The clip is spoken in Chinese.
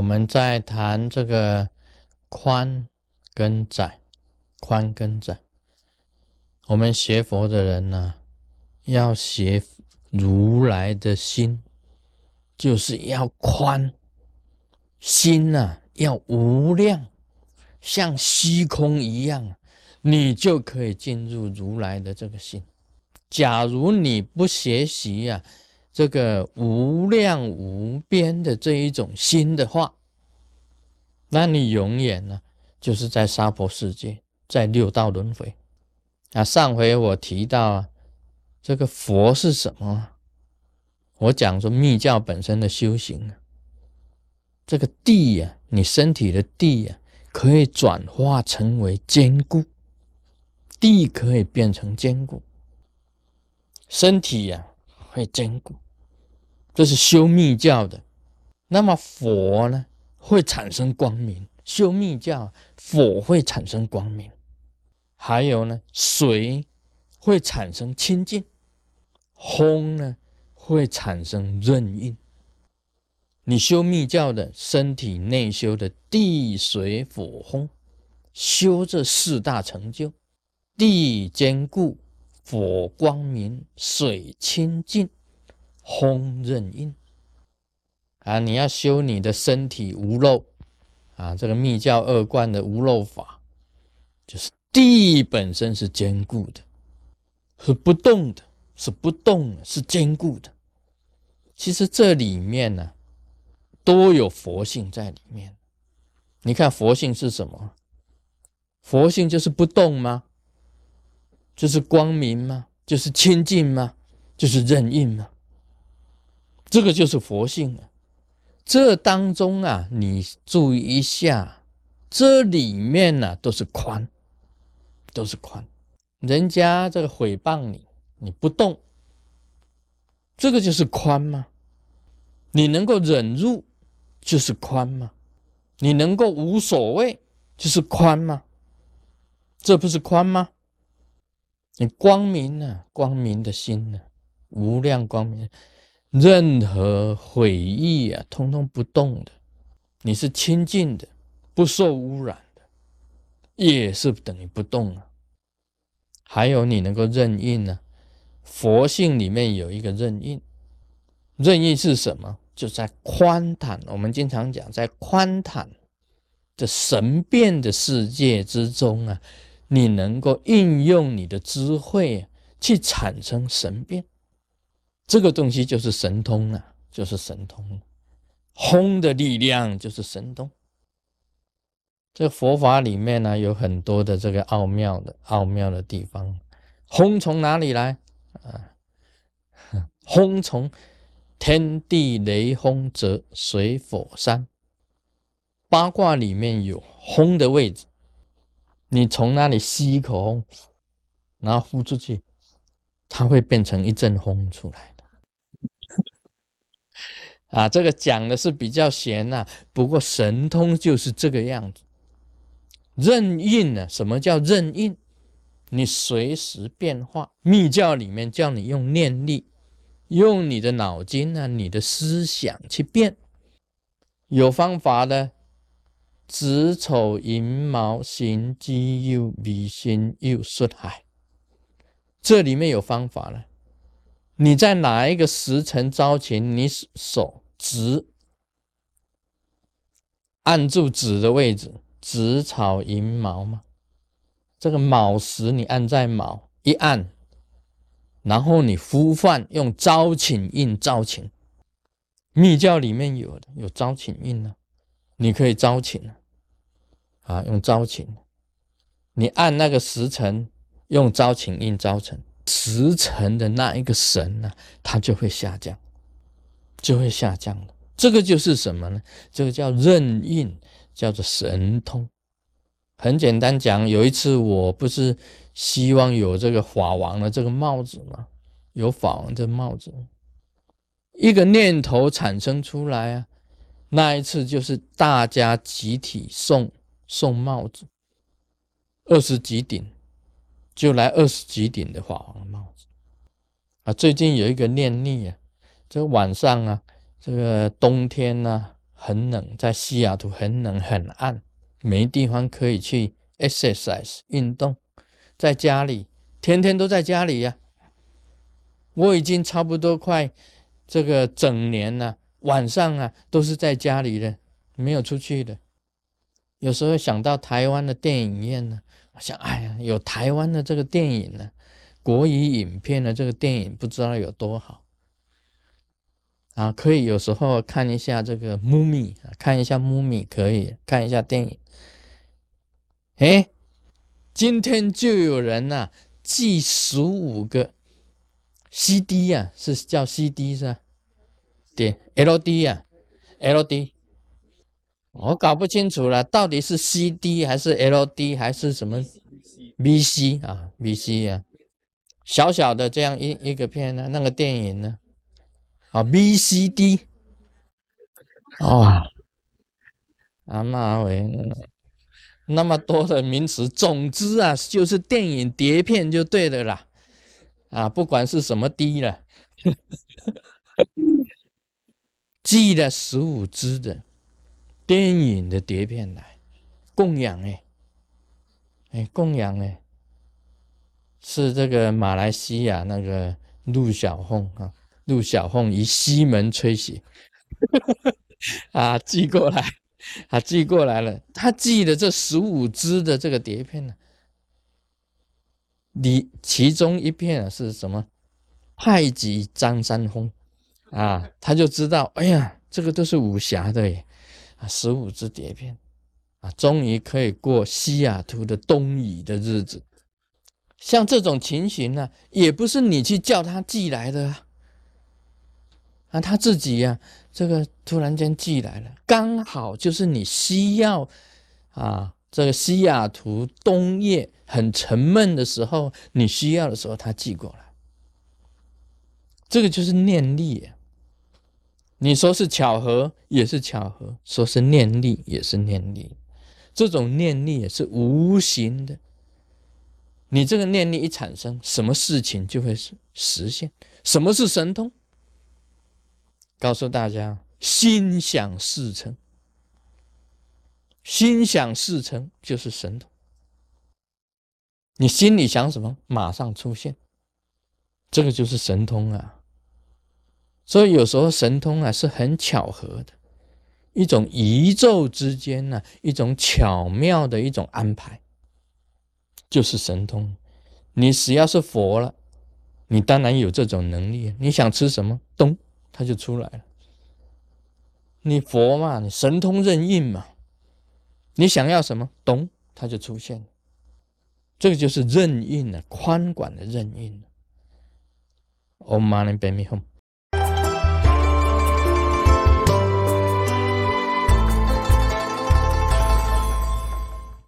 我们在谈这个宽跟窄，宽跟窄。我们学佛的人呢，要学如来的心，就是要宽。心啊，要无量，像虚空一样，你就可以进入如来的这个心。假如你不学习啊，这个无量无边的这一种心的话，那你永远呢、就是在娑婆世界，在六道轮回。上回我提到这个佛是什么？我讲说密教本身的修行，这个地啊，你身体的地啊，可以转化成为坚固，地可以变成坚固，身体啊会坚固，这是修密教的。那么佛呢会产生光明，修密教佛会产生光明。还有呢，水会产生清净，风呢会产生润运。你修密教的身体内修的地水火风，修这四大成就，地坚固，火光明，水清净，风润运啊！你要修你的身体无漏啊，这个密教二观的无漏法，就是地本身是坚固的，是不动的，是不动的，是坚固的。其实这里面呢、都有佛性在里面。你看佛性是什么？佛性就是不动吗？就是光明吗？就是清净吗？就是任运吗？这个就是佛性啊。这当中啊，你注意一下，这里面啊都是宽，都是宽。人家这个诽谤你，你不动，这个就是宽吗？你能够忍辱，就是宽吗？你能够无所谓，就是宽吗？这不是宽吗？你光明啊，光明的心啊，无量光明，任何毁意啊，通通不动的。你是清净的，不受污染的，也是等于不动啊。还有你能够任运啊，佛性里面有一个任运，任运是什么？就在宽坦，我们经常讲，在宽坦的神变的世界之中啊，你能够运用你的智慧去产生神变，这个东西就是神通啊，就是神通。轰的力量就是神通。这佛法里面呢、有很多的这个奥妙的地方。轰从哪里来啊？轰从天地雷轰则水火山，八卦里面有轰的位置。你从那里吸一口风，然后呼出去，它会变成一阵风出来的。啊，这个讲的是比较玄啊，不过神通就是这个样子。任运啊，什么叫任运？你随时变化。密教里面叫你用念力，用你的脑筋啊，你的思想去变，有方法的。子丑寅卯辰己酉未申酉戌亥，这里面有方法了。你在哪一个时辰招勤，你手指按住指的位置，子丑寅卯嘛，这个卯时你按在卯，一按，然后你呼唤用招请印招请，密教里面有的有招请印啊，你可以招请啊。啊，用招请，你按那个时辰，用招请印招成时辰的那一个神呢、它就会下降，就会下降了。这个就是什么呢？这个叫任运，叫做神通。很简单讲，有一次我不是希望有这个法王的这个帽子吗？有法王这帽子，一个念头产生出来啊，那一次就是大家集体送帽子，20几顶，就来20几顶的法王帽子啊！最近有一个念力啊，这晚上啊，这个冬天啊，很冷，在西雅图很冷很暗，没地方可以去 exercise 运动，在家里天天都在家里呀、我已经差不多快这个整年了、晚上都是在家里的，没有出去的。有时候想到台湾的电影院呢，我想哎呀，有台湾的这个电影呢、国语影片的这个电影不知道有多好啊！可以有时候看一下这个 movie， 看一下 movie 可以看一下电影。哎，今天就有人寄15个 CD 是叫 CD 是吧？对 ，LD ，LD。我搞不清楚了，到底是 CD 还是 LD 还是什么 VC VC 小小的这样一个片呢、那个电影呢，VCD 那么多的名词，总之就是电影碟片就对了啦，不管是什么 D 了，寄了15支的电影的碟片来供养是这个马来西亚那个陆小凤陆小凤以西门吹雪寄过来寄过来了，他寄了这15支的这个碟片其中一片是什么派及张三丰他就知道哎呀这个都是武侠的耶，15支碟片终于可以过西雅图的冬雨的日子。像这种情形也不是你去叫他寄来的他自己这个突然间寄来了，刚好就是你需要这个西雅图冬夜很沉闷的时候，你需要的时候他寄过来，这个就是念力你说是巧合也是巧合，说是念力也是念力，这种念力也是无形的，你这个念力一产生，什么事情就会实现。什么是神通？告诉大家，心想事成，心想事成就是神通，你心里想什么马上出现，这个就是神通所以有时候神通是很巧合的，一种宇宙之间一种巧妙的一种安排，就是神通。你只要是佛了，你当然有这种能力，你想吃什么咚它就出来了，你佛嘛，你神通任运嘛，你想要什么咚它就出现了，这个就是任运宽广的任运。Om Mani Padme Hum。